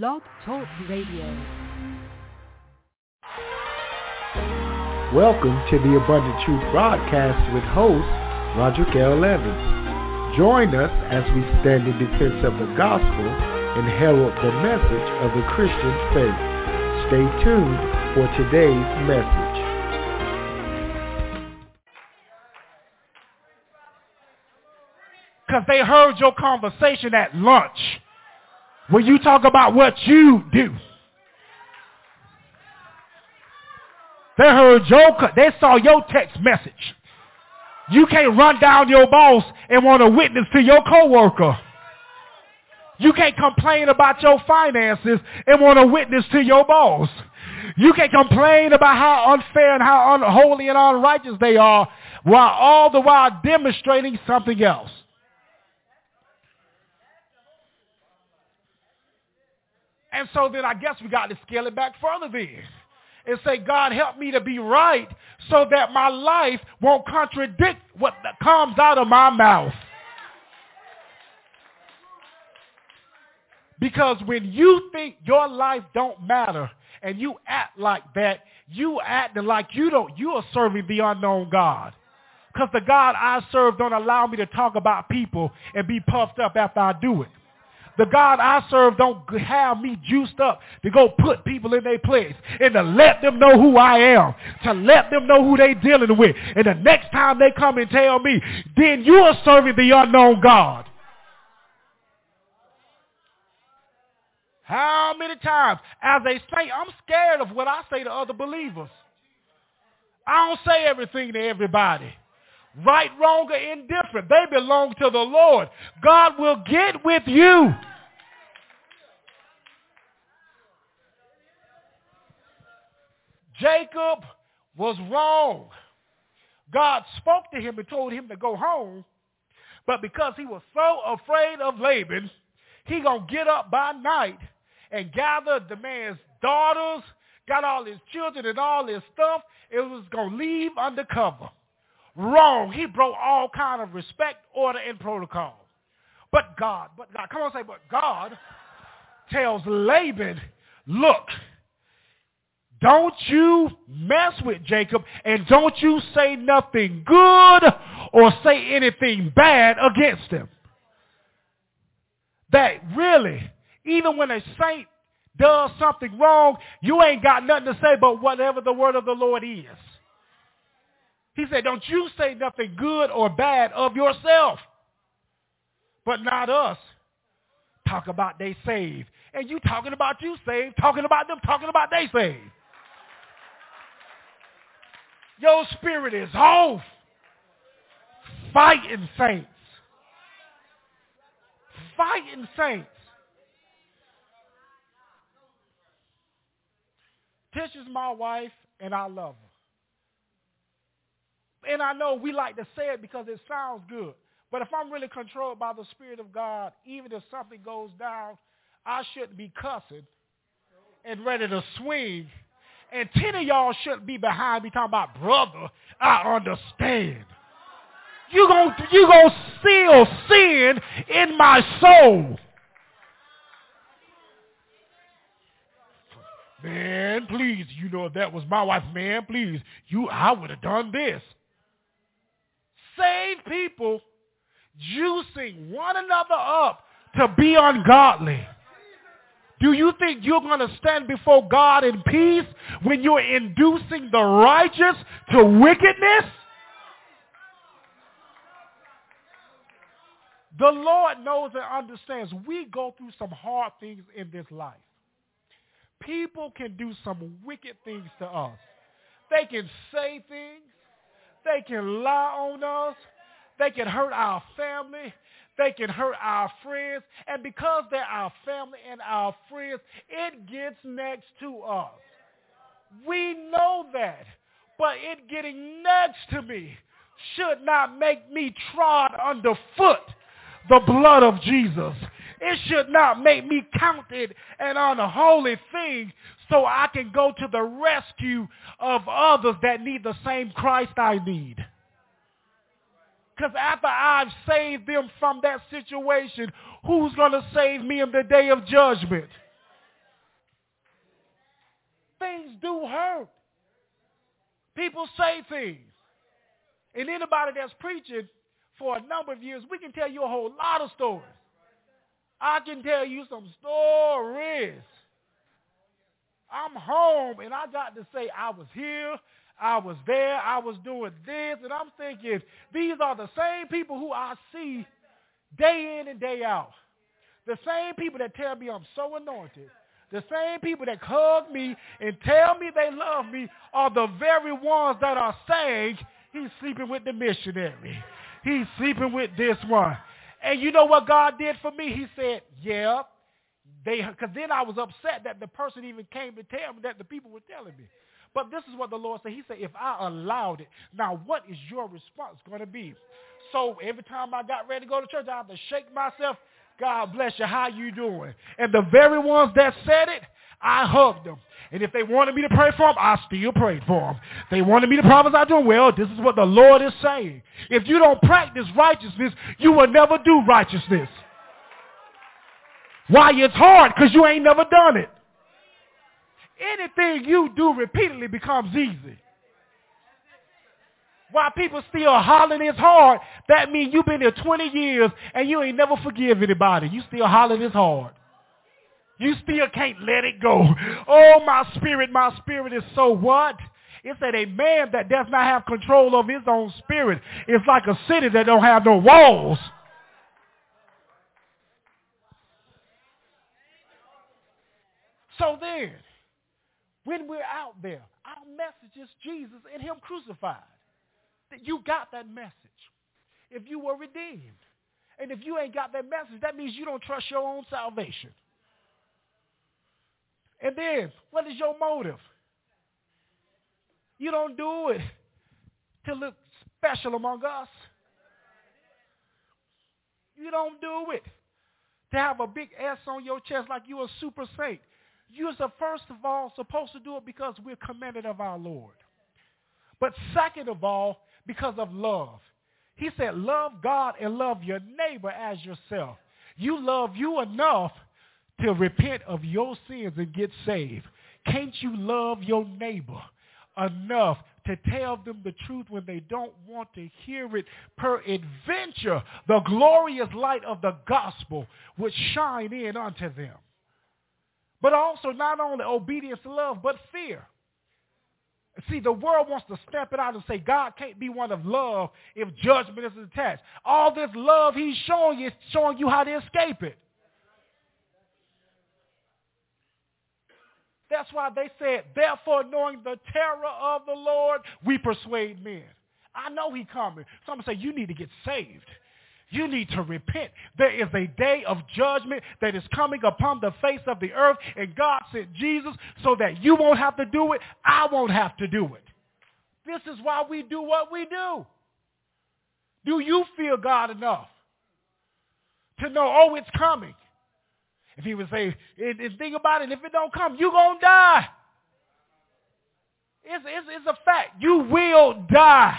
Blog Talk Radio. Welcome to the Abundant Truth Broadcast with host Roderick L. Evans. Join us as we stand in defense of the gospel and herald the message of the Christian faith. Stay tuned for today's message. Because they heard your conversation at lunch. When you talk about what you do, they heard your, they saw your text message. You can't run down your boss and want to witness to your coworker. You can't complain about your finances and want to witness to your boss. You can't complain about how unfair and how unholy and unrighteous they are, while all the while demonstrating something else. And so then I guess we got to scale it back further then and say, God, help me to be right so that my life won't contradict what comes out of my mouth. Because when you think your life don't matter and you act like that, you acting like you don't, you are serving the unknown God. Because the God I serve don't allow me to talk about people and be puffed up after I do it. The God I serve don't have me juiced up to go put people in their place and to let them know who I am, to let them know who they're dealing with. And the next time they come and tell me, then you are serving the unknown God. How many times as a saint, I'm scared of what I say to other believers. I don't say everything to everybody. Right, wrong, or indifferent. They belong to the Lord. God will get with you. Jacob was wrong. God spoke to him and told him to go home, but because he was so afraid of Laban, he gonna get up by night and gather the man's daughters, got all his children and all his stuff, and was gonna leave undercover. Wrong. He broke all kind of respect, order, and protocol. But God, come on, say, but God tells Laban, look, don't you mess with Jacob, and don't you say nothing good or say anything bad against him. That really, even when a saint does something wrong, you ain't got nothing to say but whatever the word of the Lord is. He said, don't you say nothing good or bad of yourself, but not us. Talk about they saved. And you talking about you saved, talking about them, talking about they saved. Your spirit is off. Fighting saints. Fighting saints. Tish is my wife, and I love her. And I know we like to say it because it sounds good. But if I'm really controlled by the Spirit of God, even if something goes down, I shouldn't be cussing and ready to swing. And 10 of y'all shouldn't be behind me talking about, brother, I understand. You gonna seal sin in my soul. Man, please, you know, if that was my wife, man, please, I would have done this. Saved people juicing one another up to be ungodly. Do you think you're going to stand before God in peace when you're inducing the righteous to wickedness? The Lord knows and understands we go through some hard things in this life. People can do some wicked things to us. They can say things. They can lie on us. They can hurt our family. They can hurt our friends. And because they're our family and our friends, it gets next to us. We know that. But it getting next to me should not make me trod underfoot the blood of Jesus. It should not make me counted an unholy thing so I can go to the rescue of others that need the same Christ I need. Because after I've saved them from that situation, who's going to save me in the day of judgment? things do hurt. People say things. And anybody that's preaching for a number of years, we can tell you a whole lot of stories. I can tell you some stories. I'm home, and I got to say I was here, I was there, I was doing this, and I'm thinking these are the same people who I see day in and day out. The same people that tell me I'm so anointed, the same people that hug me and tell me they love me are the very ones that are saying he's sleeping with the missionary. He's sleeping with this one. And you know what God did for me? He said, yeah, because then I was upset that the person even came to tell me that the people were telling me. But this is what the Lord said. He said, if I allowed it, now what is your response going to be? So every time I got ready to go to church, I had to shake myself. God bless you. How you doing? And the very ones that said it, I hugged them. And if they wanted me to pray for them, I still prayed for them. They wanted me to promise I do. Well, this is what the Lord is saying. If you don't practice righteousness, you will never do righteousness. Why? It's hard because you ain't never done it. Anything you do repeatedly becomes easy. Why people still hollering it's hard, that means you've been here 20 years and you ain't never forgive anybody. You still hollering it's hard. You still can't let it go. Oh, my spirit is so what? It said a man that does not have control of his own spirit is like a city that don't have no walls. So then, when we're out there, our message is Jesus and him crucified. You got that message if you were redeemed. And if you ain't got that message, that means you don't trust your own salvation. And then, what is your motive? You don't do it to look special among us. You don't do it to have a big S on your chest like you're a super saint. You're first of all supposed to do it because we're commanded of our Lord. But second of all, because of love. He said, love God and love your neighbor as yourself. You love you enough to repent of your sins and get saved. Can't you love your neighbor enough to tell them the truth when they don't want to hear it? Peradventure, the glorious light of the gospel would shine in unto them. But also not only obedience to love, but fear. See, the world wants to stamp it out and say God can't be one of love if judgment is attached. All this love he's showing you is showing you how to escape it. That's why they said, therefore, knowing the terror of the Lord, we persuade men. I know he's coming. Some say, you need to get saved. You need to repent. There is a day of judgment that is coming upon the face of the earth, and God sent Jesus so that you won't have to do it. I won't have to do it. This is why we do what we do. Do you fear God enough to know, oh, it's coming? If he would say, and think about it, if it don't come, you're going to die. It's a fact. You will die.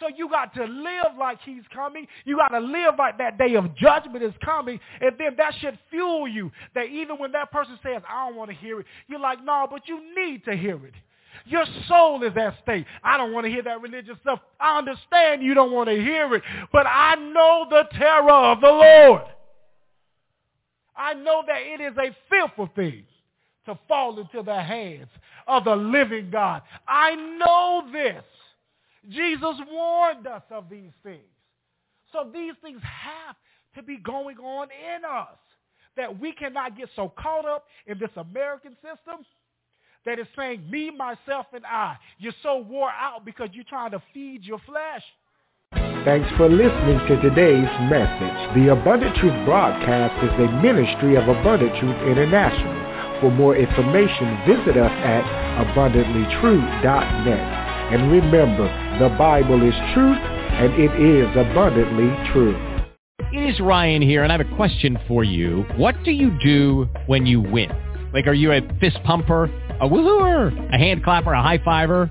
So you got to live like he's coming. You got to live like that day of judgment is coming. And then that should fuel you that even when that person says, I don't want to hear it, you're like, no, but you need to hear it. Your soul is at stake. I don't want to hear that religious stuff. I understand you don't want to hear it, but I know the terror of the Lord. I know that it is a fearful thing to fall into the hands of the living God. I know this. Jesus warned us of these things. So these things have to be going on in us, that we cannot get so caught up in this American system that is saying me, myself, and I. You're so wore out because you're trying to feed your flesh. Thanks for listening to today's message. The Abundant Truth broadcast is a ministry of Abundant Truth International. For more information, visit us at abundantlytrue.net. And remember, the Bible is truth, and it is abundantly true. It is Ryan here, and I have a question for you. What do you do when you win? Like, are you a fist pumper, a woohooer, a hand clapper, a high fiver?